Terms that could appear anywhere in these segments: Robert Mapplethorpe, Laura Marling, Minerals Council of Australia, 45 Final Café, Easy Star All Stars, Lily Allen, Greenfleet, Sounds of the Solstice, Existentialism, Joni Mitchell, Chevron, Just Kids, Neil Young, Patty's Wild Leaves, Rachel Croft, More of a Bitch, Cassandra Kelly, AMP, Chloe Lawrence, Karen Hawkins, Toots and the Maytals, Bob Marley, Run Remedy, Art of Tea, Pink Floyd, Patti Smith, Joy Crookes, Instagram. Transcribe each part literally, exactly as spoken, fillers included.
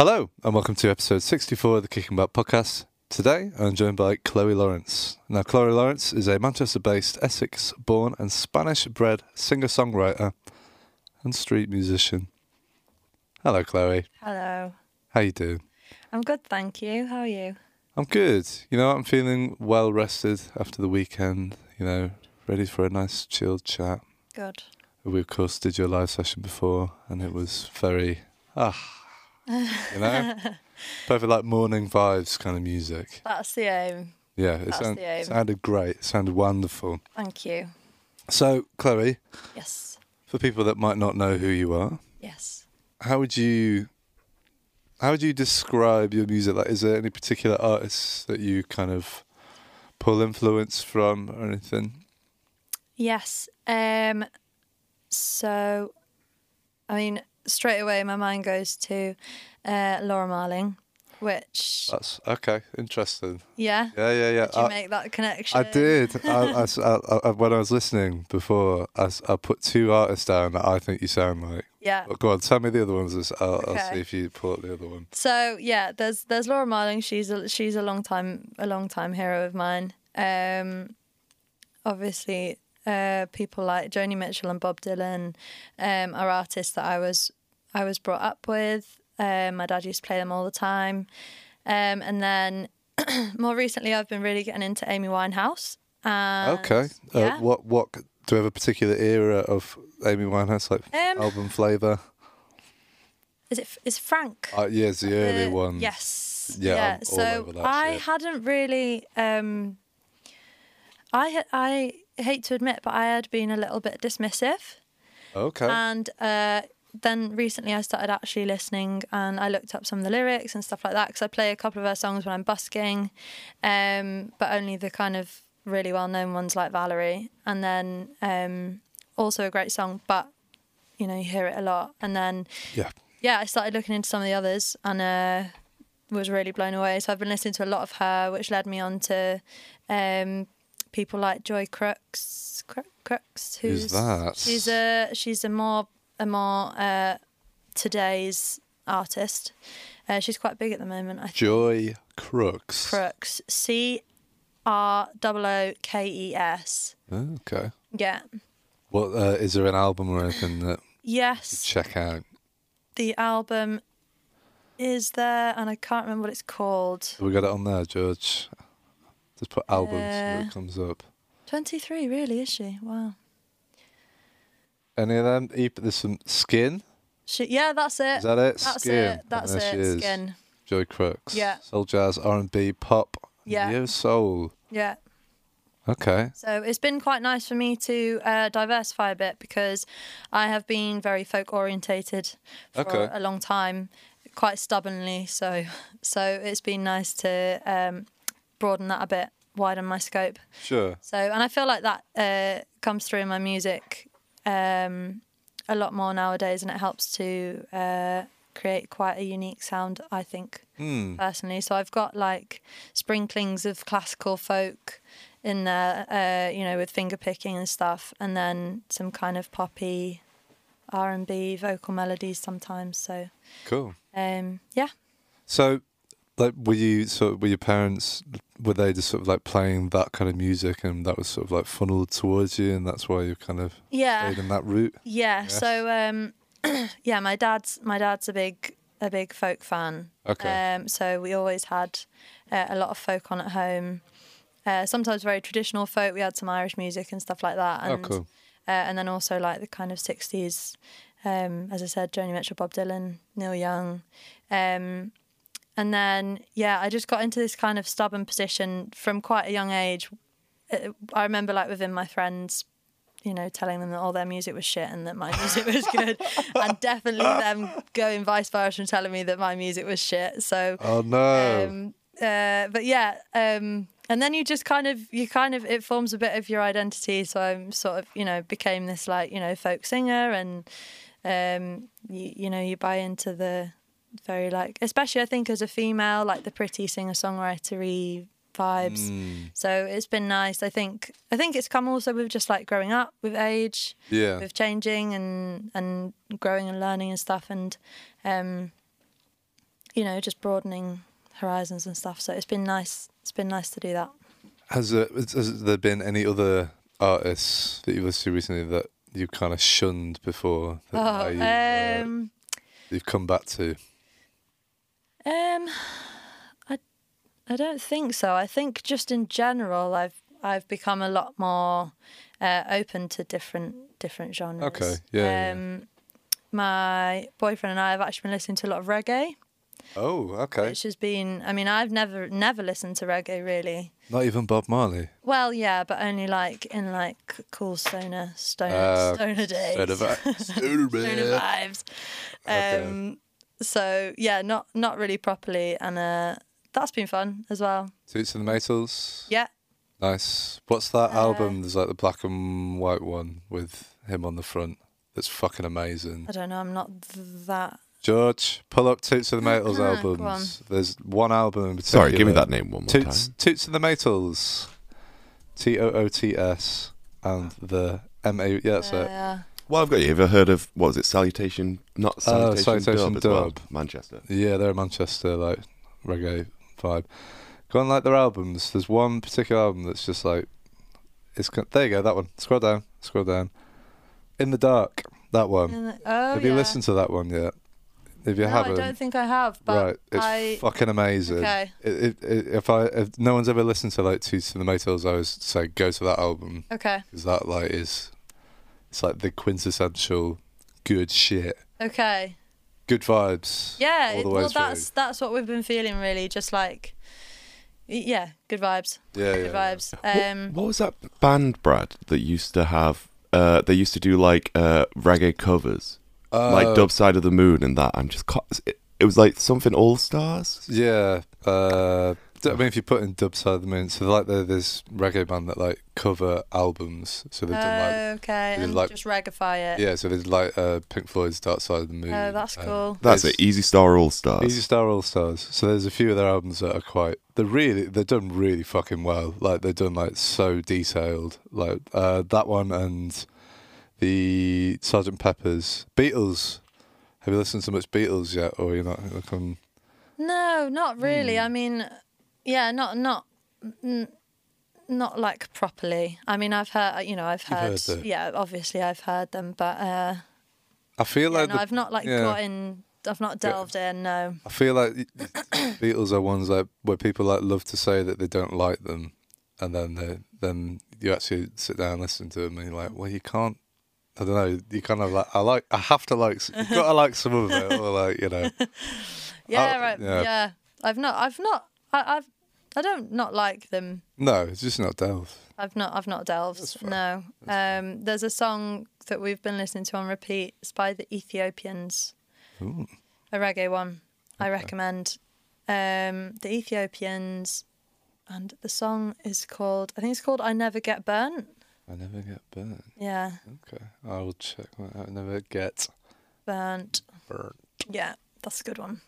Hello, and welcome to episode sixty-four of the Kicking Back podcast. Today, I'm joined by Chloe Lawrence. Now, Chloe Lawrence is a Manchester-based, Essex-born and Spanish-bred singer-songwriter and street musician. Hello, Chloe. Hello. How you doing? I'm good, thank you. How are you? I'm good. You know, I'm feeling well-rested after the weekend, you know, ready for a nice, chilled chat. Good. We, of course, did your live session before, and it was very... ah. You know? Perfect, like, morning vibes kind of music. That's the aim. Yeah, it sound, the aim. sounded great. It sounded wonderful. Thank you. So, Chloe. Yes. For people that might not know who you are. Yes. How would you how would you describe your music? Like, is there any particular artists that you kind of pull influence from or anything? Yes. Um so I mean straight away, my mind goes to uh, Laura Marling, which... That's okay, interesting. Yeah? Yeah, yeah, yeah. Did you I, make that connection? I did. I, I, I, when I was listening before, I, I put two artists down that I think you sound like. Yeah. But go on, tell me the other ones. I'll, okay. I'll see if you pull up the other one. So, yeah, there's there's Laura Marling. She's a, she's a long time a long time hero of mine. Um, obviously, uh, people like Joni Mitchell and Bob Dylan um, are artists that I was... I was brought up with. Um, my dad used to play them all the time. Um, and then more recently, I've been really getting into Amy Winehouse. And okay. Uh, yeah. What what do we have a particular era of Amy Winehouse, like um, album flavour? Is it is Frank? Uh, yeah, it's the early uh, one. Yes. Yeah. yeah. So I shit. hadn't really. Um, I had. I hate to admit, but I had been a little bit dismissive. Okay. And. Uh, Then recently I started actually listening and I looked up some of the lyrics and stuff like that because I play a couple of her songs when I'm busking, um, but only the kind of really well-known ones like Valerie. And then um, also a great song, but, you know, you hear it a lot. And then, yeah, yeah I started looking into some of the others and uh, was really blown away. So I've been listening to a lot of her, which led me on to um, people like Joy Crookes. Crookes who's, who's that? She's a, she's a more... a more uh, today's artist. Uh, she's quite big at the moment, I think. Joy Crookes. Crookes. C R O O K E S. Okay. Yeah. What, uh, is there an album or anything that yes. you check out? The album is there, and I can't remember what it's called. We got it on there, George. Just put albums uh, and it comes up. twenty-three, really, is she? Wow. Any of them? There's some Skin. She, yeah, that's it. Is that it? That's Skin. it. That's it. She Skin. Is. Joy Crookes. Yeah. Soul jazz, R and B, pop. Yeah. Neo soul. Yeah. Okay. So it's been quite nice for me to uh, diversify a bit because I have been very folk orientated for okay. a long time, quite stubbornly. So, so it's been nice to um, broaden that a bit, widen my scope. Sure. So, and I feel like that uh, comes through in my music. Um, a lot more nowadays, and it helps to uh, create quite a unique sound, I think, mm. personally. So I've got like sprinklings of classical folk in there, uh, you know, with finger picking and stuff, and then some kind of poppy R and B vocal melodies sometimes. So cool. Um, yeah. So, like, were you sort of, were your parents? Were they just sort of like playing that kind of music and that was sort of like funneled towards you and that's why you kind of yeah. stayed in that route? Yeah. Yes. So um yeah, my dad's my dad's a big a big folk fan. Okay. Um so we always had uh, a lot of folk on at home. Uh sometimes very traditional folk. We had some Irish music and stuff like that and oh, cool. uh, and then also like the kind of sixties um as I said, Joni Mitchell, Bob Dylan, Neil Young. Um And then, yeah, I just got into this kind of stubborn position from quite a young age. I remember, like, within my friends, you know, telling them that all their music was shit and that my music was good. And definitely them going vice versa and telling me that my music was shit. So, oh, no. Um, uh, but, yeah, um, and then you just kind of, you kind of, it forms a bit of your identity. So I'm sort of, you know, became this, like, you know, folk singer and, um, you, you know, you buy into the... very like, especially I think as a female, like the pretty singer-songwriter-y vibes. Mm. So it's been nice. I think I think it's come also with just like growing up, with age, yeah, with changing and and growing and learning and stuff. And um, you know, just broadening horizons and stuff. So it's been nice. It's been nice to do that. Has, uh, has there been any other artists that you've listened to recently that you've kind of shunned before? That oh, you, um, uh, you've come back to? Um, I, I don't think so. I think just in general, I've I've become a lot more uh, open to different different genres. Okay, yeah. Um, yeah. My boyfriend and I have actually been listening to a lot of reggae. Oh, okay. Which has been, I mean, I've never never listened to reggae, really. Not even Bob Marley? Well, yeah, but only like in like cool stoner, stoner, uh, stoner days. Stoner, vi stoner, stoner vibes. Okay. Um, so, yeah, not not really properly. And uh, that's been fun as well. Toots and the Maytals? Yeah. Nice. What's that uh, album? There's like the black and white one with him on the front. That's fucking amazing. I don't know, I'm not that... George, pull up Toots and the Maytals uh, albums. On. There's one album in particular. Sorry, give me that name one more Toots, time. Toots and the Maytals. T O O T S and the M A... Yeah, that's yeah, it. Yeah. Well, I've got you. Have you ever heard of, what was it, Salutation? Not Salutation, uh, Salutation Dub, Dub. Well. Manchester. Yeah, they're a Manchester, like, reggae vibe. Go on, like, their albums. There's one particular album that's just like... It's There you go, that one. Scroll down, scroll down. In the Dark, that one. The, oh, have you yeah. listened to that one yet? If you no, haven't, I don't think I have. But right, it's I, fucking amazing. Okay. It, it, it, if I, if no one's ever listened to like Toots and the Maytals, I always say go to that album. Okay. Because that like is, it's like the quintessential good shit. Okay. Good vibes. Yeah. All the it, way well, through. that's that's what we've been feeling really, just like. Yeah, good vibes. Yeah, good yeah, vibes. Yeah. Um, what, what was that band, Brad, that used to have? Uh, they used to do like uh, reggae covers, uh, like Dub Side of the Moon and that. I'm just it, it was like something All Stars. Yeah, uh, I mean if you put in Dub Side of the Moon, so like there's this reggae band that like cover albums. So they've oh, done like okay, and like, just reggaify it. Yeah, so there's like uh, Pink Floyd's Dark Side of the Moon. Oh, that's cool. That's it. Easy Star All Stars. Easy Star All Stars. So there's a few of their albums that are quite. They're really they're done really fucking well. Like they're done like so detailed. Like uh, that one and the Sergeant Pepper's Beatles. Have you listened to much Beatles yet, or you're not? Looking... No, not really. Mm. I mean, yeah, not not n not like properly. I mean, I've heard. You know, I've heard. heard yeah, obviously, I've heard them, but uh, I feel yeah, like no, the, I've not like yeah. gotten. I've not delved yeah. in, no. I feel like Beatles are ones that where people like love to say that they don't like them, and then they, then you actually sit down and listen to them, and you're like, well, you can't. I don't know. You kind of like. I like. I have to like. You've got to like some of it, or like you know. yeah, I, right. Yeah. yeah, I've not. I've not. I, I've. I don't not like them. No, it's just not delved. I've not. I've not delved. No. Um, there's a song that we've been listening to on repeat. It's by the Ethiopians. Ooh. A reggae one, okay. I recommend. Um, the Ethiopians, and the song is called, I think it's called I Never Get Burnt. I Never Get Burnt? Yeah. Okay, I will check that out. I Never Get Burnt. Burnt. Yeah, that's a good one.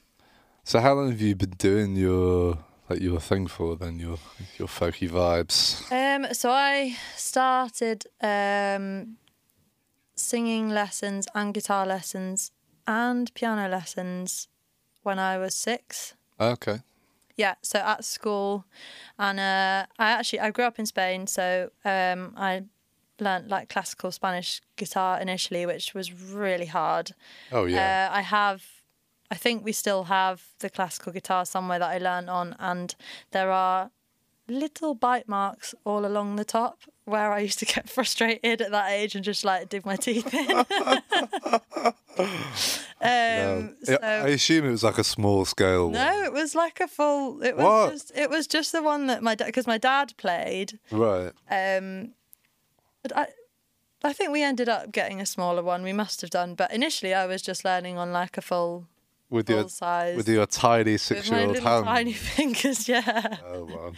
So how long have you been doing your like your thing for then, your your folky vibes? Um, so I started um, singing lessons and guitar lessons and piano lessons when I was six. Okay. Yeah, so at school, and uh, I actually I grew up in Spain, so um, I learnt like classical Spanish guitar initially, which was really hard. Oh yeah. Uh, I have, I think we still have the classical guitar somewhere that I learnt on, and there are little bite marks all along the top where I used to get frustrated at that age and just like dig my teeth in. um, no. so I assume it was like a small scale one. No, it was like a full. It was what? Just, it was just the one that my dad, because my dad played. Right. Um, but I, I think we ended up getting a smaller one. We must have done, but initially I was just learning on like a full. With your, size. with your tiny six-year-old hands. With my little tiny fingers, yeah. Oh, wow.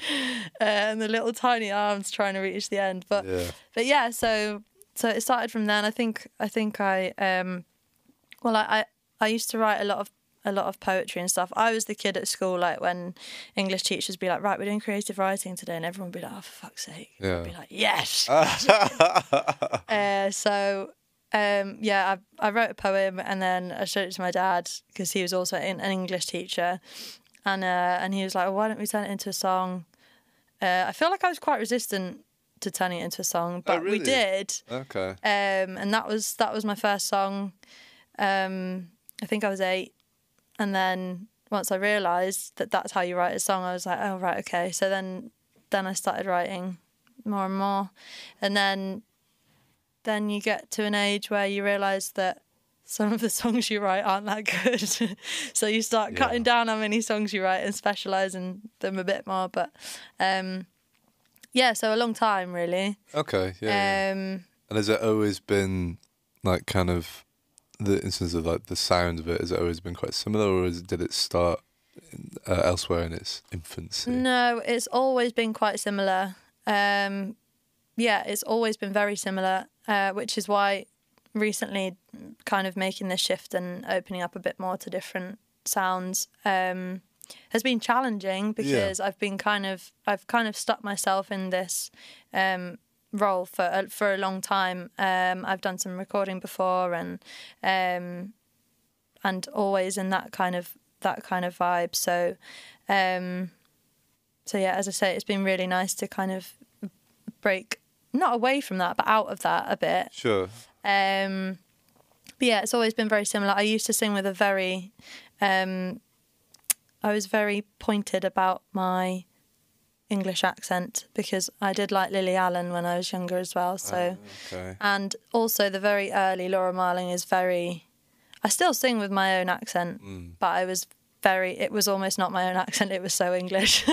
And the little tiny arms trying to reach the end. But yeah, but yeah so so it started from then. I think I think I um well I, I, I used to write a lot of a lot of poetry and stuff. I was the kid at school like when English teachers would be like, right, we're doing creative writing today, and everyone would be like, oh for fuck's sake. Yeah. I'd be like, yes. uh, so Um, yeah, I, I wrote a poem and then I showed it to my dad because he was also an English teacher, and uh, and he was like, well, "Why don't we turn it into a song?" Uh, I feel like I was quite resistant to turning it into a song, but oh, really? we did. Okay. Um, and that was that was my first song. Um, I think I was eight, and then once I realised that that's how you write a song, I was like, "Oh right, okay." So then then I started writing more and more, and then. Then you get to an age where you realise that some of the songs you write aren't that good. So you start yeah. cutting down how many songs you write and specialising them a bit more. But, um, yeah, so a long time, really. Okay, yeah, um, yeah. And has it always been, like, kind of, the instance of, like, the sound of it, has it always been quite similar, or is, did it start in, uh, elsewhere in its infancy? No, it's always been quite similar. Um, yeah, it's always been very similar. Uh, which is why recently kind of making this shift and opening up a bit more to different sounds um, has been challenging, because yeah. I've been kind of I've kind of stuck myself in this um, role for uh, for a long time. Um, I've done some recording before and um, and always in that kind of that kind of vibe. So um, so yeah, as I say, it's been really nice to kind of break. Not away from that, but out of that a bit. Sure. Um, but yeah, it's always been very similar. I used to sing with a very... Um, I was very pointed about my English accent, because I did like Lily Allen when I was younger as well. So, oh, okay. And also the very early Laura Marling is very... I still sing with my own accent, mm. but I was... Very, it was almost not my own accent, it was so English.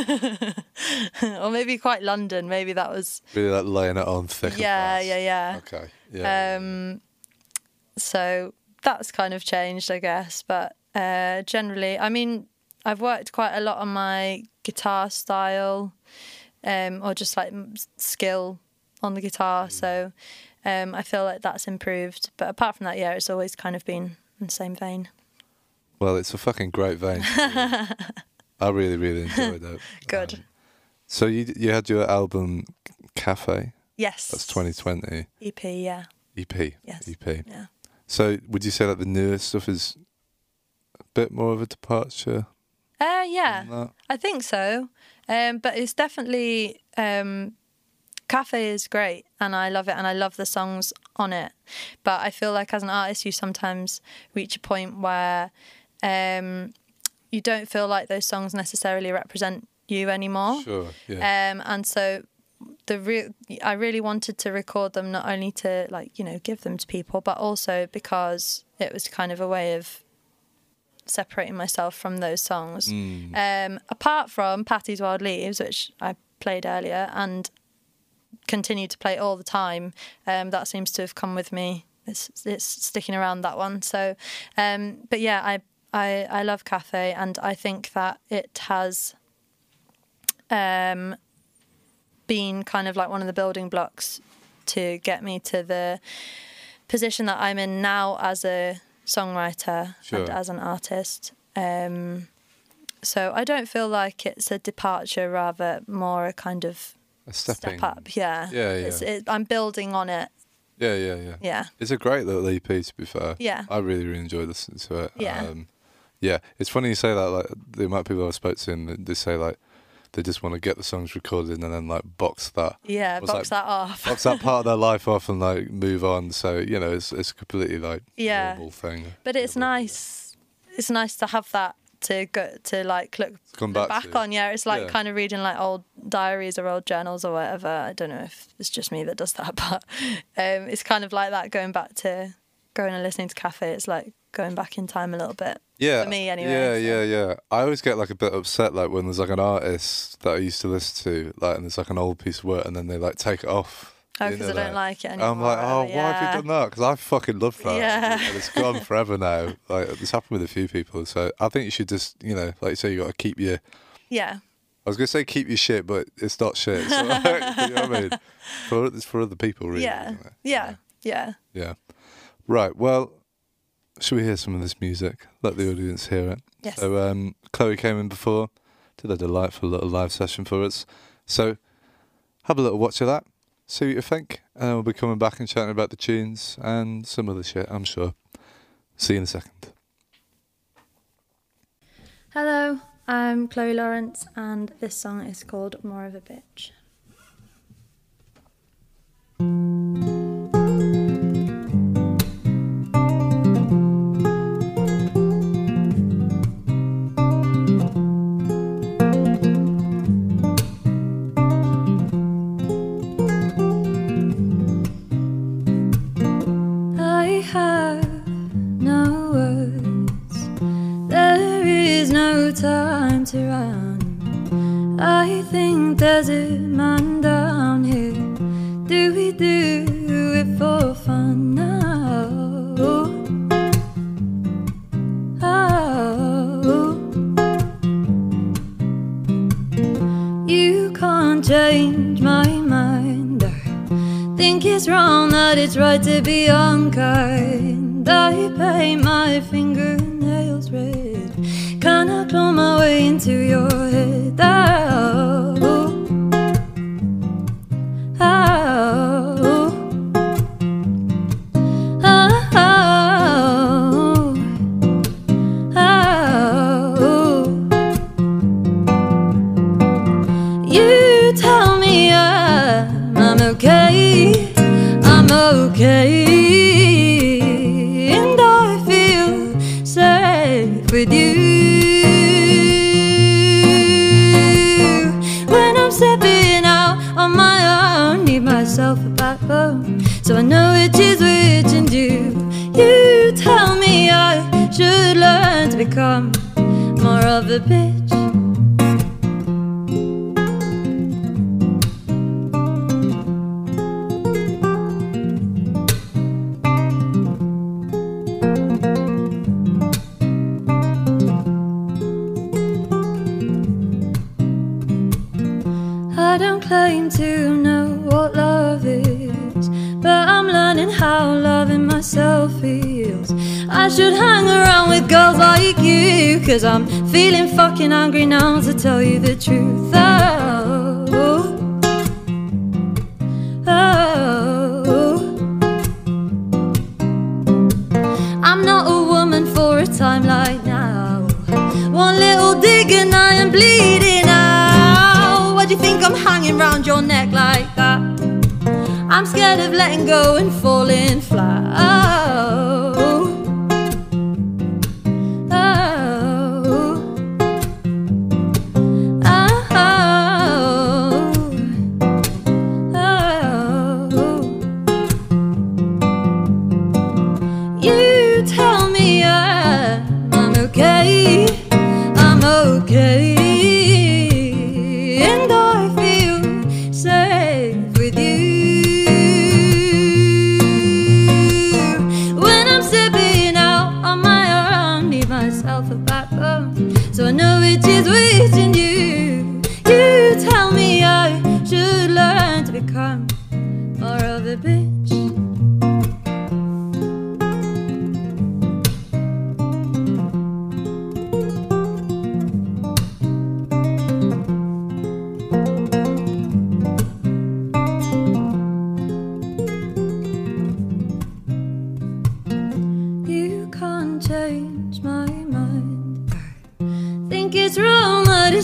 Or maybe quite London, maybe that was... Really like laying it on thick. Yeah, yeah, yeah. Okay, yeah. Um, so that's kind of changed, I guess. But uh, generally, I mean, I've worked quite a lot on my guitar style um, or just like skill on the guitar. Mm. So um, I feel like that's improved. But apart from that, yeah, it's always kind of been in the same vein. Well, it's a fucking great vein. I really, really enjoyed it. Good. Um, so you you had your album Cafe? Yes. That's twenty twenty. E P, yeah. E P. Yes. E P. Yeah. So would you say that the newest stuff is a bit more of a departure? Uh, yeah, I think so. Um, but it's definitely... Um, Cafe is great and I love it and I love the songs on it. But I feel like as an artist you sometimes reach a point where... Um, you don't feel like those songs necessarily represent you anymore. Sure, yeah. Um, and so the re I really wanted to record them, not only to, like, you know, give them to people, but also because it was kind of a way of separating myself from those songs. Mm. Um, apart from Patty's Wild Leaves, which I played earlier and continue to play all the time, um, that seems to have come with me. It's, it's sticking around, that one. So, um, but yeah, I... I, I love Cafe, and I think that it has um, been kind of like one of the building blocks to get me to the position that I'm in now as a songwriter sure. and as an artist. Um, so I don't feel like it's a departure, rather more a kind of a stepping. step up. Yeah, yeah, yeah. It's, it, I'm building on it. Yeah, yeah, yeah. Yeah. It's a great little E P, to be fair. Yeah. I really, really enjoy listening to it. Yeah. Um, yeah. It's funny you say that, like, the amount of people I've spoken to, and they say, like, they just want to get the songs recorded and then, like, box that. Yeah, box like, that off. Box that part of their life off and, like, move on. So, you know, it's it's a completely, like, yeah. normal thing. But it's normal, nice. Yeah. It's nice to have that to, go, to like, look, Come look back, back on. Yeah, it's, like, yeah. kind of reading, like, old diaries or old journals or whatever. I don't know if it's just me that does that, but um, it's kind of like that, going back to going and listening to Cafe. It's like going back in time a little bit. Yeah, for me anyway. Yeah, so. yeah, yeah. I always get like a bit upset like when there's like an artist that I used to listen to, like, and it's like an old piece of work, and then they like take it off. Oh, because I don't like it anymore. I'm like, oh, yeah. why have you done that? Because I fucking love that. Yeah. And it's gone forever now. Like, it's happened with a few people, so I think you should just, you know, like you say, you got to keep your. Yeah. I was going to say keep your shit, but it's not shit. So, like, you know what I mean? For, it's for other people, really. Yeah. yeah, yeah, yeah. Yeah. Right, well, should we hear some of this music? Let the audience hear it. Yes. So um, Chloe came in before, did a delightful little live session for us. So have a little watch of that. see what you think, and then we'll be coming back and chatting about the tunes and some other shit, I'm sure. See you in a second. Hello, I'm Chloe Lawrence, and this song is called More of a Bitch. Time to run. I think there's a man down here. Do we do it for fun now? Oh. Oh. You can't change my mind. I think it's wrong that it's right to be unkind. I paint my fingernails red. Can I claw my way into your head? Oh, oh, oh, oh, oh. You tell me I'm, I'm okay, I'm okay, and I feel safe with you. So I know which is which, and you, you tell me I should learn to become more of a bitch. I don't claim to know what love is, but I'm learning how loving myself feels. I should hang around with girls like you, cause I'm feeling fucking angry now to tell you the truth. Oh, oh, oh. I'm not a woman for a time like now. One little dig and I am bleeding out. Why do you think I'm hanging round your neck like that? I'm scared of letting go and falling flat. Oh, oh, oh, oh, oh. You tell me I'm, I'm okay, I'm okay. So I know it is within you. You tell me I should learn to become more of a bitch.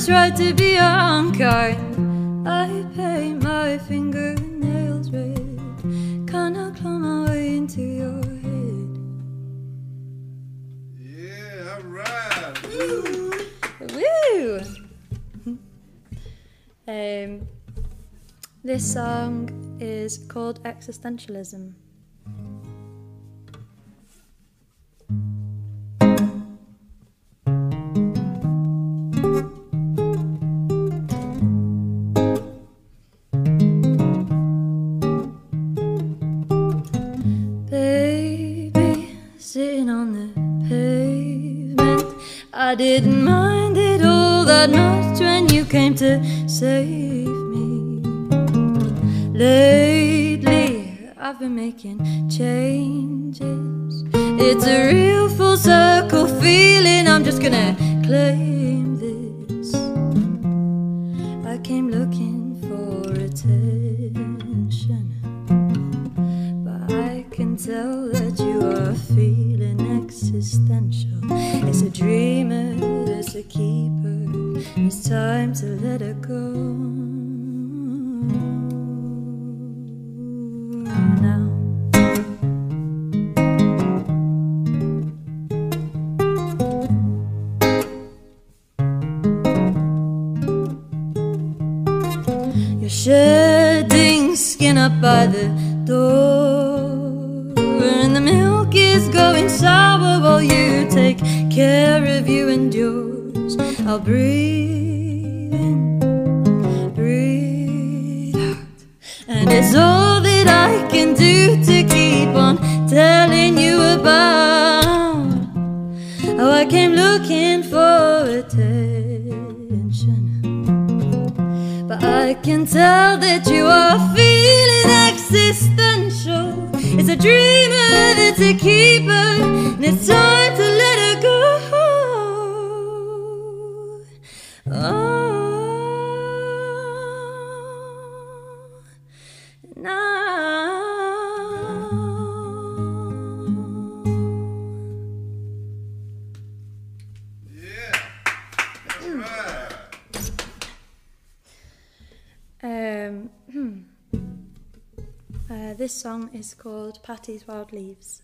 Right to be unkind. I paint my fingernails red. Can I claw my way into your head? Yeah, all right. Woo! Woo! um, this song is called Existentialism. I didn't mind it all that much when you came to save me. Lately I've been making changes. It's a real full circle feeling. I'm just gonna claim this. I came looking for attention. by the door, and the milk is going sour while you take care of you and yours. I'll breathe in, breathe out, and it's all that I can do to keep on telling you about how I came looking for attention. I can tell that you are feeling existential. It's a dreamer that's a keeper, and it's time to let her go. Oh, now. Yeah, that's right. Um, uh, this song is called Patty's Wild Leaves.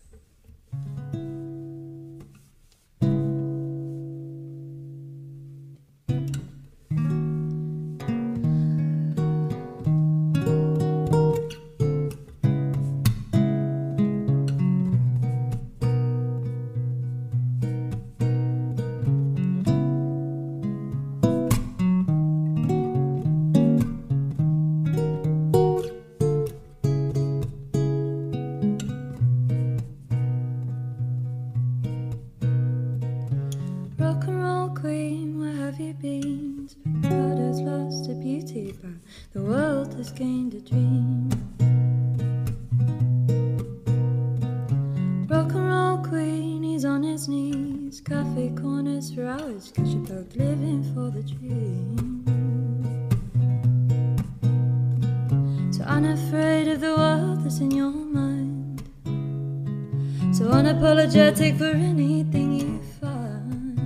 For anything you find,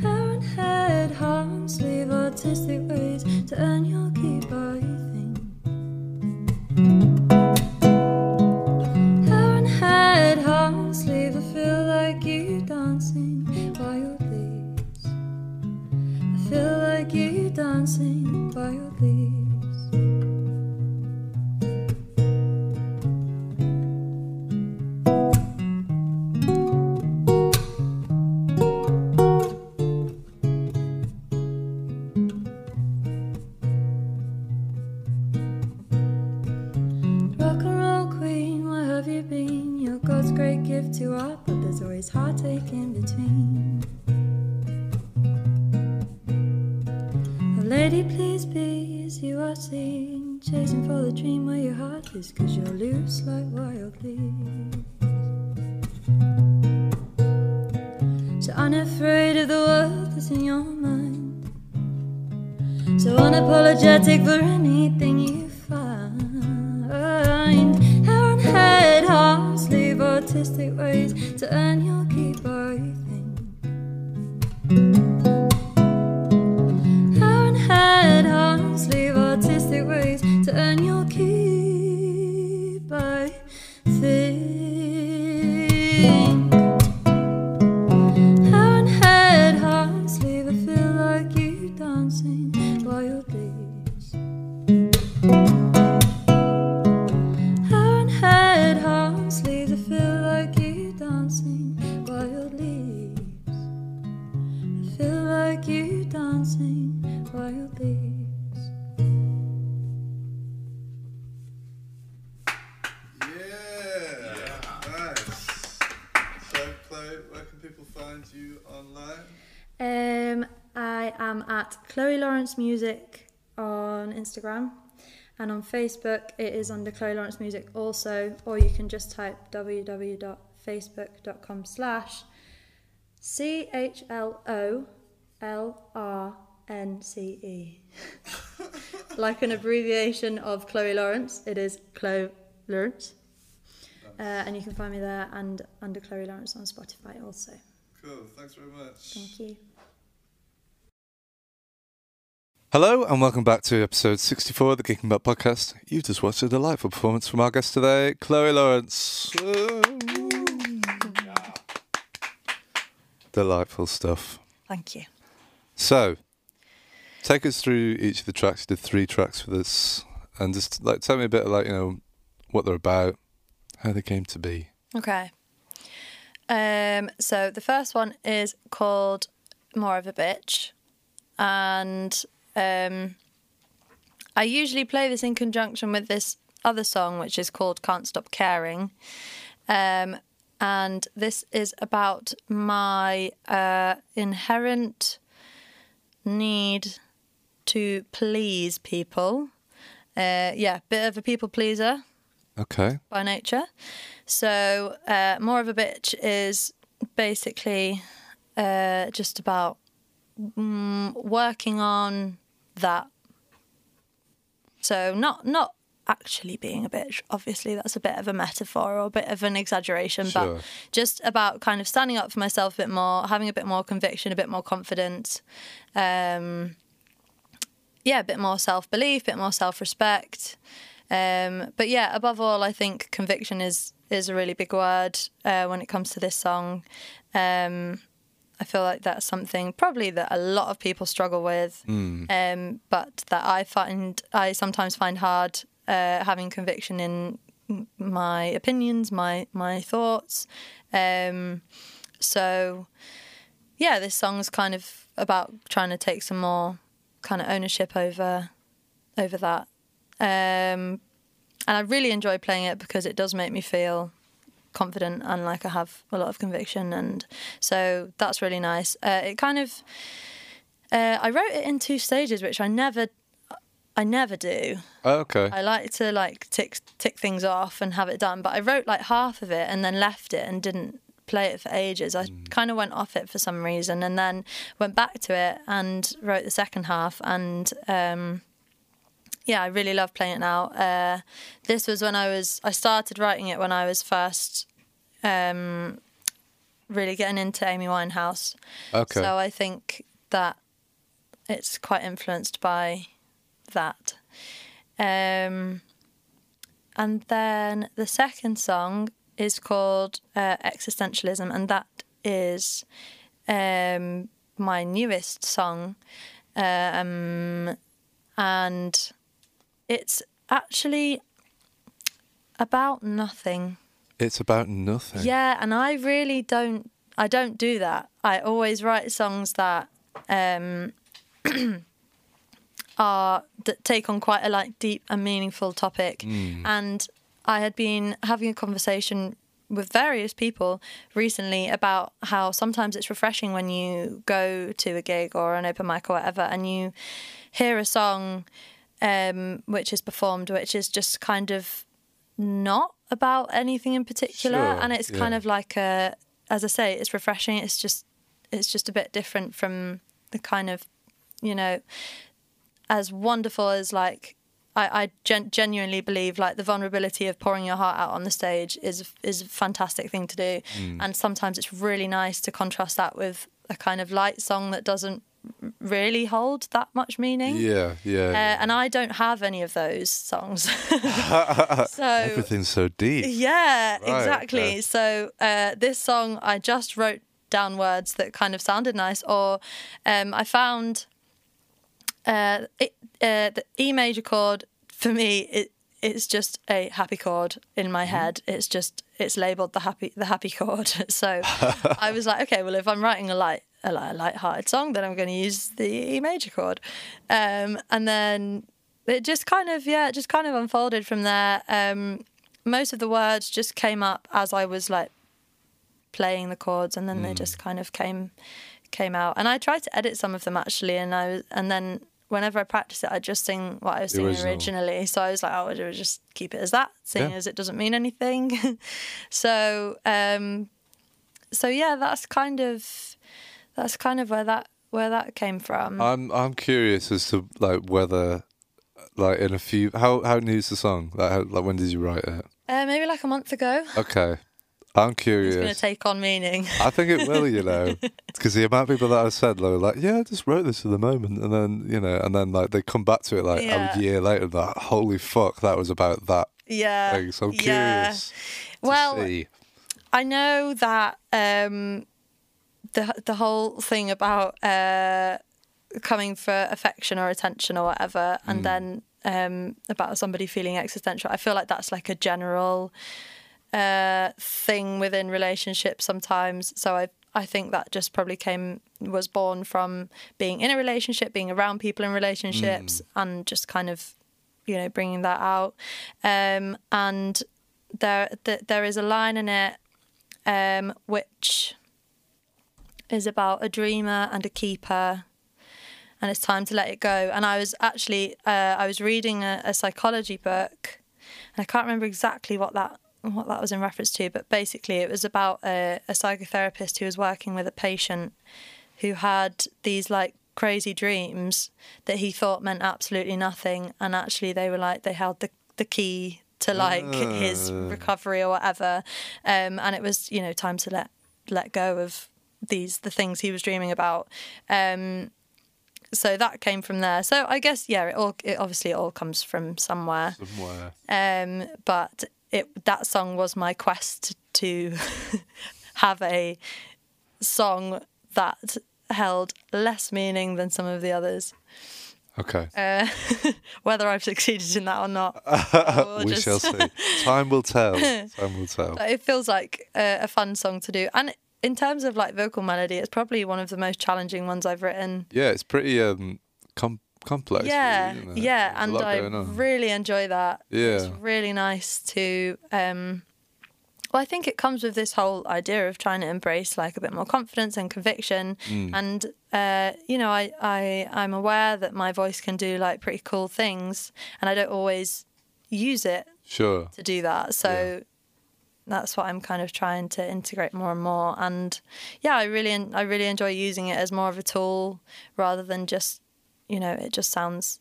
hair and head, heart and sleeve, artistic ways to earn your keep are you think. Hair and head, heart and sleeve, I feel like you dancing by your leaves. I feel like you dancing by your leaves. Cause you're loose like wild leaves, so unafraid of the world that's in your mind, so unapologetic for anything you find. Hair on head, heart sleeve, artistic ways to earn your keep or you think. Hair on head, heart sleeve, artistic ways to earn your keep. Chloe Lawrence Music on Instagram, and on Facebook it is under Chloe Lawrence Music also, or you can just type www.facebook.com slash C H L O L R N C E like an abbreviation of Chloe Lawrence. It is Chloe Lawrence. Nice. uh, and you can find me there and under Chloe Lawrence on Spotify also. Cool, thanks very much. Thank you. Hello and welcome back to episode sixty-four of the Geeking Butt Podcast. You've just watched a delightful performance from our guest today, Chloe Lawrence. Yeah. Delightful stuff. Thank you. So, take us through each of the tracks. You did three tracks for this and just like tell me a bit of, like, you know, what they're about, how they came to be. Okay. Um. So the first one is called More of a Bitch, and um, I usually play this in conjunction with this other song, which is called Can't Stop Caring. Um, and this is about my uh, inherent need to please people. Uh, yeah, bit of a people pleaser. Okay. By nature. So uh, More of a Bitch is basically uh, just about mm, working on that. So not not... actually being a bitch, obviously that's a bit of a metaphor or a bit of an exaggeration, sure. But just about kind of standing up for myself a bit more, having a bit more conviction, a bit more confidence, um, yeah, a bit more self-belief, a bit more self-respect. Um, but yeah, above all, I think conviction is, is a really big word uh, when it comes to this song. Um, I feel like that's something probably that a lot of people struggle with, mm. um, but that I find I sometimes find hard. Uh, having conviction in my opinions, my my thoughts. Um, so, yeah, this song's kind of about trying to take some more kind of ownership over over that. Um, and I really enjoy playing it because it does make me feel confident and like I have a lot of conviction. And so that's really nice. Uh, it kind of... Uh, I wrote it in two stages, which I never... I never do. Oh, okay. I like to like tick tick things off and have it done, but I wrote like half of it and then left it and didn't play it for ages. I mm. kind of went off it for some reason and then went back to it and wrote the second half. And um, yeah, I really love playing it now. Uh, this was when I was I started writing it when I was first um, really getting into Amy Winehouse. Okay. So I think that it's quite influenced by that. Um, and then the second song is called uh, Existentialism, and that is um, my newest song. Um, and it's actually about nothing. It's about nothing. Yeah, and I really don't, I don't do that. I always write songs that... Um, Are, that take on quite a like deep and meaningful topic. Mm. And I had been having a conversation with various people recently about how sometimes it's refreshing when you go to a gig or an open mic or whatever and you hear a song um, which is performed, which is just kind of not about anything in particular. Sure, and it's yeah. kind of like, a, as I say, it's refreshing. It's just, it's just a bit different from the kind of, you know... as wonderful as, like, I, I gen- genuinely believe, like, the vulnerability of pouring your heart out on the stage is is a fantastic thing to do. Mm. And sometimes it's really nice to contrast that with a kind of light song that doesn't really hold that much meaning. Yeah, yeah. Uh, yeah. And I don't have any of those songs. So everything's so deep. Yeah, right, exactly. Yeah. So uh, this song, I just wrote down words that kind of sounded nice, or um, I found... Uh, it, uh, the E major chord for me, it it's just a happy chord in my head. It's just it's labelled the happy the happy chord. So I was like, okay, well, if I'm writing a light a light light-hearted song, then I'm going to use the E major chord. Um, and then it just kind of yeah, it just kind of unfolded from there. Um, most of the words just came up as I was like playing the chords, and then mm. they just kind of came came out. And I tried to edit some of them actually, and I was, and then. Whenever I practice it, I just sing what I was singing originally. So I was like, oh, I would just keep it as that, seeing yeah. as it doesn't mean anything. so, um, so yeah, that's kind of that's kind of where that where that came from. I'm I'm curious as to like whether like in a few how how new is the song? Like how, like when did you write it? Uh, maybe like a month ago. Okay. I'm curious. It's going to take on meaning. I think it will, you know, because the amount of people that I've said, they were like, yeah, I just wrote this at the moment. And then, you know, and then like they come back to it like yeah. a year later, like, holy fuck, that was about that. Yeah. Thing. So I'm yeah. curious. Well, to see. I know that um, the, the whole thing about uh, coming for affection or attention or whatever, and mm. then um, about somebody feeling existential. I feel like that's like a general uh, thing within relationships sometimes. So I I think that just probably came, was born from being in a relationship, being around people in relationships, mm. and just kind of, you know, bringing that out. Um, and there th- there is a line in it um, which is about a dreamer and a keeper, and it's time to let it go. And I was actually, uh, I was reading a, a psychology book, and I can't remember exactly what that what that was in reference to, but basically it was about a, a psychotherapist who was working with a patient who had these like crazy dreams that he thought meant absolutely nothing, and actually they were like, they held the, the key to like uh. his recovery or whatever. Um, and it was, you know, time to let, let go of these, the things he was dreaming about. Um, So that came from there. So I guess, yeah, it all it obviously it all comes from somewhere. Somewhere. Um, but it that song was my quest to have a song that held less meaning than some of the others. Okay. Uh, whether I've succeeded in that or not, or we just... shall see. Time will tell. Time will tell. It feels like a, a fun song to do, and. It, In terms of like vocal melody, it's probably one of the most challenging ones I've written. Yeah, it's pretty um, com- complex. Yeah, really, isn't it? Yeah, There's and I really enjoy that. Yeah. It's really nice to... Um, well, I think it comes with this whole idea of trying to embrace like a bit more confidence and conviction. Mm. And, uh, you know, I, I, I'm aware that my voice can do like pretty cool things, and I don't always use it sure. to do that. So... Yeah. That's what I'm kind of trying to integrate more and more, and yeah, I really, I really enjoy using it as more of a tool rather than just, you know, it just sounds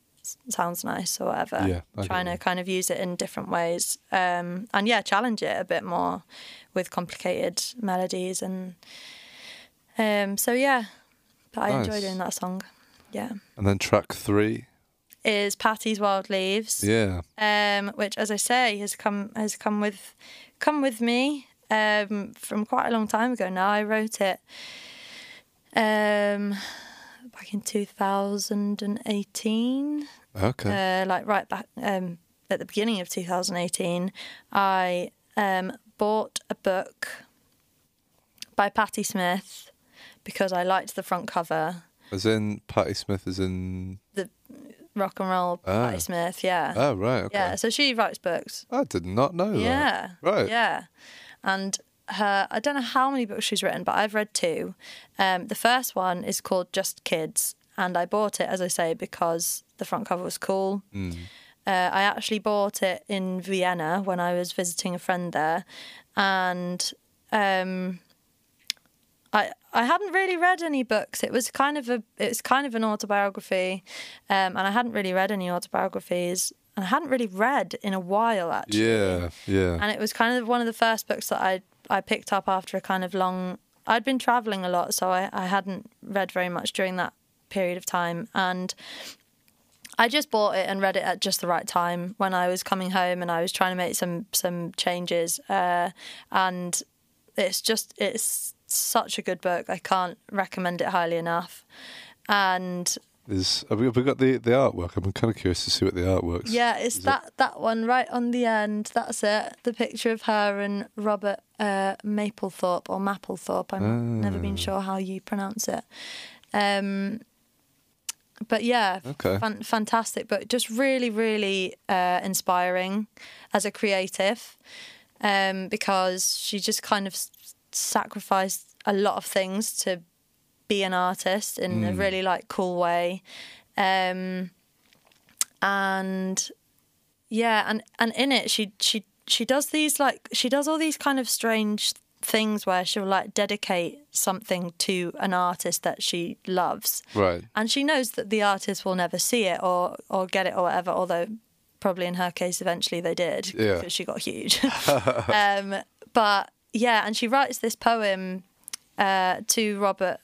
sounds nice or whatever. Yeah, I trying to kind of use it in different ways, um, and yeah, challenge it a bit more with complicated melodies, and um, so yeah, but I nice. enjoy doing that song. Yeah. And then track three is Patty's Wild Leaves. Yeah. Um, which, as I say, has come has come with. Come With Me um, from quite a long time ago now. I wrote it um, back in two thousand eighteen. Okay. Uh, like right back um, at the beginning of two thousand eighteen, I um, bought a book by Patti Smith because I liked the front cover. As in Patti Smith as in... The rock and roll ah. Patti Smith, yeah. Oh, right, okay. Yeah, so she writes books. I did not know yeah. that. Yeah. Right. Yeah. And her, I don't know how many books she's written, but I've read two. Um, the first one is called Just Kids, and I bought it, as I say, because the front cover was cool. Mm. Uh, I actually bought it in Vienna when I was visiting a friend there, and... Um, I I hadn't really read any books. It was kind of a it's kind of an autobiography, um, and I hadn't really read any autobiographies, and I hadn't really read in a while actually. Yeah, yeah. And it was kind of one of the first books that I I picked up after a kind of long. I'd been traveling a lot, so I I hadn't read very much during that period of time, and I just bought it and read it at just the right time when I was coming home and I was trying to make some some changes, uh, and it's just it's. Such a good book. I can't recommend it highly enough. And is have we, have we got the, the artwork? I'm kind of curious to see what the artwork's. Yeah, it's is that it? that one right on the end. That's it. The picture of her and Robert uh, Mapplethorpe or Mapplethorpe. I've ah. never been sure how you pronounce it. Um, but yeah, okay. fan, fantastic book. Just really, really uh, inspiring as a creative, um, because she just kind of. Sacrificed a lot of things to be an artist in mm. a really like cool way, um, and yeah, and, and in it she she she does these like she does all these kind of strange things where she'll like dedicate something to an artist that she loves, right? And she knows that the artist will never see it or or get it or whatever, although probably in her case eventually they did yeah. because she got huge, um, but. Yeah, and she writes this poem uh, to Robert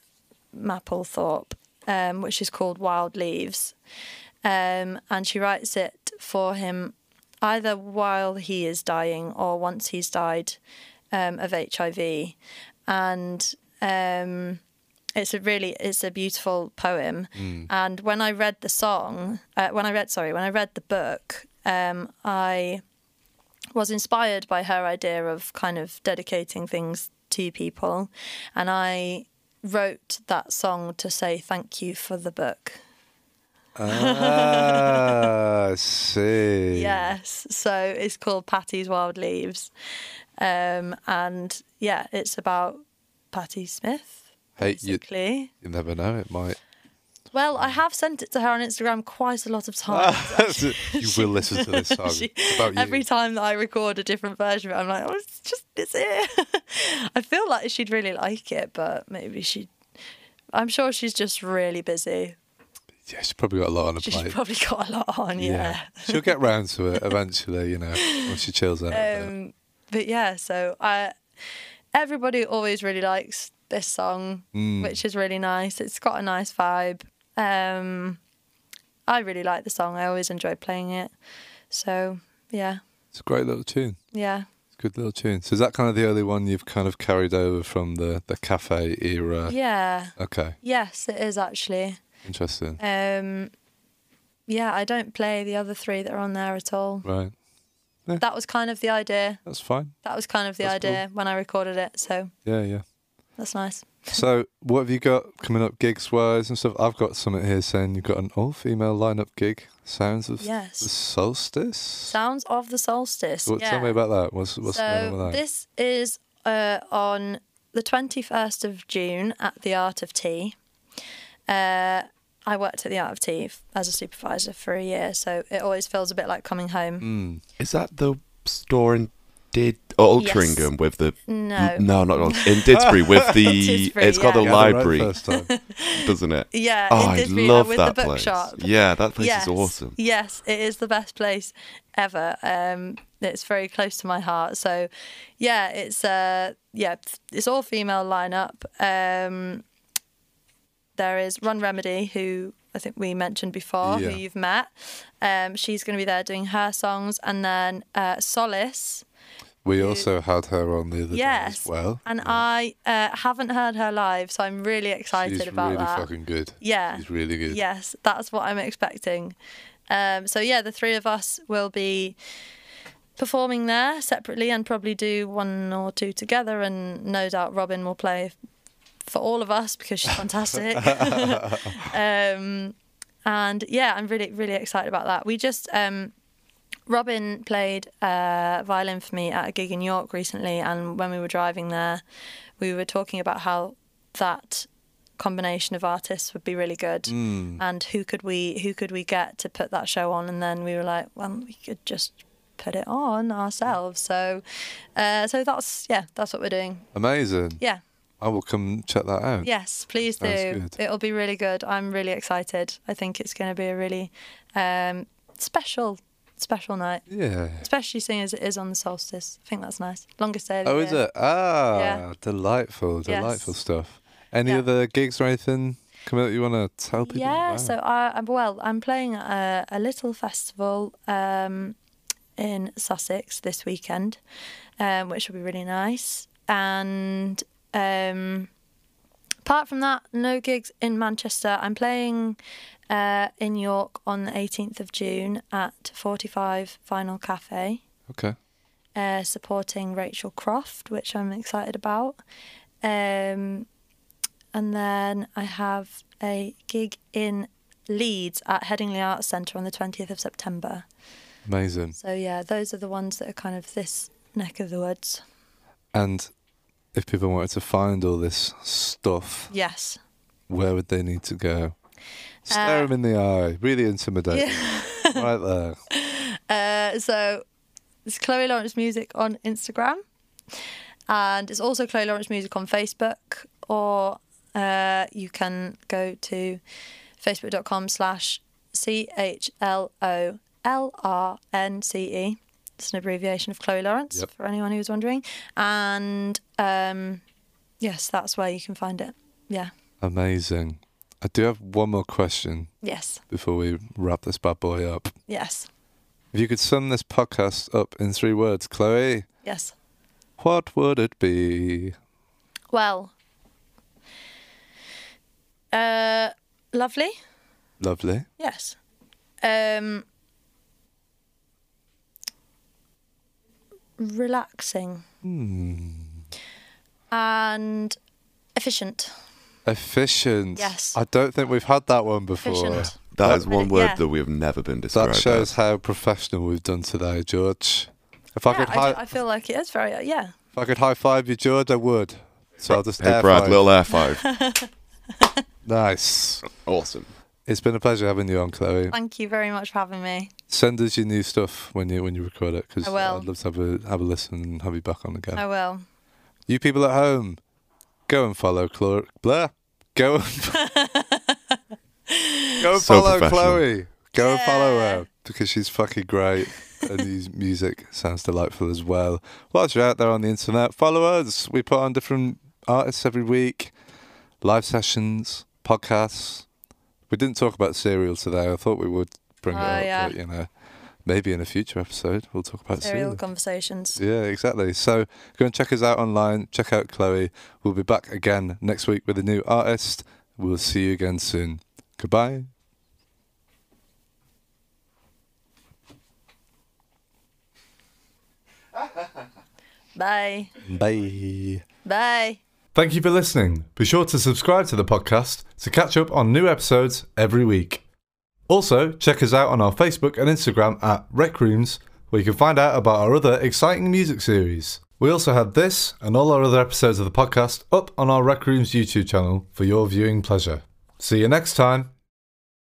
Mapplethorpe, um, which is called Wild Leaves. Um, and she writes it for him either while he is dying or once he's died um, of H I V. And um, It's a really, it's a beautiful poem. Mm. And when I read the song, uh, when I read, sorry, when I read the book, um, I was inspired by her idea of kind of dedicating things to people. And I wrote that song to say thank you for the book. Ah, I see. Yes. So it's called Patty's Wild Leaves. Um, and yeah, it's about Patti Smith. Hey, you, you never know, it might. Well, I have sent it to her on Instagram quite a lot of times. You she, will listen to this song. She, about you. Every time that I record a different version of it, I'm like, oh, it's just, it's here. I feel like she'd really like it, but maybe she, I'm sure she's just really busy. Yeah, she's probably got a lot on her plate. She's probably got a lot on, yeah. yeah. She'll get round to it eventually, you know, once she chills out. Um, but yeah, so I, everybody always really likes this song, mm. which is really nice. It's got a nice vibe. Um, I really like the song. I always enjoy playing it. So, yeah. It's a great little tune. Yeah. It's a good little tune. So is that kind of the only one you've kind of carried over from the, the cafe era? Yeah. Okay. Yes, it is actually. Interesting. Um, yeah, I don't play the other three that are on there at all. Right. Yeah. That was kind of the idea. That's fine. That was kind of the That's idea cool. when I recorded it, so. Yeah, yeah. That's nice. So what have you got coming up gigs-wise and stuff? I've got something here saying you've got an all-female lineup gig, Sounds of yes. the Solstice? Sounds of the Solstice, what, yeah. Tell me about that. What's, what's so going on with that? This is uh, on the twenty-first of June at the Art of Tea. Uh, I worked at the Art of Tea as a supervisor for a year, so it always feels a bit like coming home. Mm. Is that the store in... Did oh, Altrincham yes. with the no no not in Didsbury with the Didsbury, it's called yeah. the library yeah, the right doesn't it yeah oh, in Didsbury, I love with that the bookshop place. Yeah that place yes. is awesome. Yes, it is the best place ever. Um, it's very close to my heart, so yeah, it's uh yeah it's all female lineup. Um, there is Run Remedy, who I think we mentioned before, yeah. who you've met. Um, she's going to be there doing her songs, and then uh, Solace. We also had her on the other yes. day as well. And yeah. I uh, haven't heard her live, so I'm really excited She's about really that. She's really fucking good. Yeah. She's really good. Yes, that's what I'm expecting. Um, so, yeah, the three of us will be performing there separately and probably do one or two together, and no doubt Robin will play for all of us because she's fantastic. um, and, yeah, I'm really, really excited about that. We just... Um, Robin played uh, violin for me at a gig in York recently, and when we were driving there, we were talking about how that combination of artists would be really good, mm. and who could we who could we get to put that show on? And then we were like, well, we could just put it on ourselves. So, uh, so that's yeah, that's what we're doing. Amazing. Yeah. I will come check that out. Yes, please do. Sounds good. It'll be really good. I'm really excited. I think it's going to be a really um, special. Special night, yeah. Especially seeing as it is on the solstice, I think that's nice. Longest day of the year. Oh, is it? Ah, yeah. delightful, delightful yes. stuff. Any yeah. other gigs or anything coming up you want to tell people? Yeah, wow. so I well, I'm playing a, a little festival um, in Sussex this weekend, um, which will be really nice. And um, apart from that, no gigs in Manchester. I'm playing. Uh, in York on the eighteenth of June at forty-five Final Café. Okay. Uh, supporting Rachel Croft, which I'm excited about. Um, and then I have a gig in Leeds at Headingley Arts Centre on the twentieth of September. Amazing. So yeah, those are the ones that are kind of this neck of the woods. And if people wanted to find all this stuff, yes, where would they need to go? Stare uh, him in the eye. Really intimidating. Yeah. Right there. Uh, so it's Chloe Lawrence Music on Instagram. And it's also Chloe Lawrence Music on Facebook. Or uh, you can go to facebook.com slash C H L O L R N C E. It's an abbreviation of Chloe Lawrence, yep. for anyone who's wondering. And um, yes, that's where you can find it. Yeah. Amazing. I do have one more question. Yes. Before we wrap this bad boy up. Yes. If you could sum this podcast up in three words, Chloe. Yes. What would it be? Well, Uh, lovely. Lovely. Yes. Um, relaxing. Hmm. And efficient. Efficient. Yes. I don't think we've had that one before. Efficient. That, that is one word yeah. that we have never been described. That shows as. how professional we've done today, George. If yeah, I could, I, do, I feel like it is very uh, yeah. If I could high five you, George, I would. So I'll just hey, air Brad, five. little air five. Nice, awesome. It's been a pleasure having you on, Chloe. Thank you very much for having me. Send us your new stuff when you when you record it, because I'd love to have a have a listen and have you back on again. I will. You people at home, go and follow Chloe. Blah. Go and. Go and so follow Chloe. Go yeah. and follow her, because she's fucking great and his music sounds delightful as well. Whilst you're out there on the internet, follow us. We put on different artists every week, live sessions, podcasts. We didn't talk about Serial today. I thought we would bring oh, it up, yeah. but you know, maybe in a future episode we'll talk about Serial. Serial conversations. Yeah, exactly. So go and check us out online. Check out Chloe. We'll be back again next week with a new artist. We'll see you again soon. Goodbye. Bye. Bye. Bye. Thank you for listening. Be sure to subscribe to the podcast to catch up on new episodes every week. Also, check us out on our Facebook and Instagram at Rec Rooms, where you can find out about our other exciting music series. We also have this and all our other episodes of the podcast up on our Rec Rooms YouTube channel for your viewing pleasure. See you next time.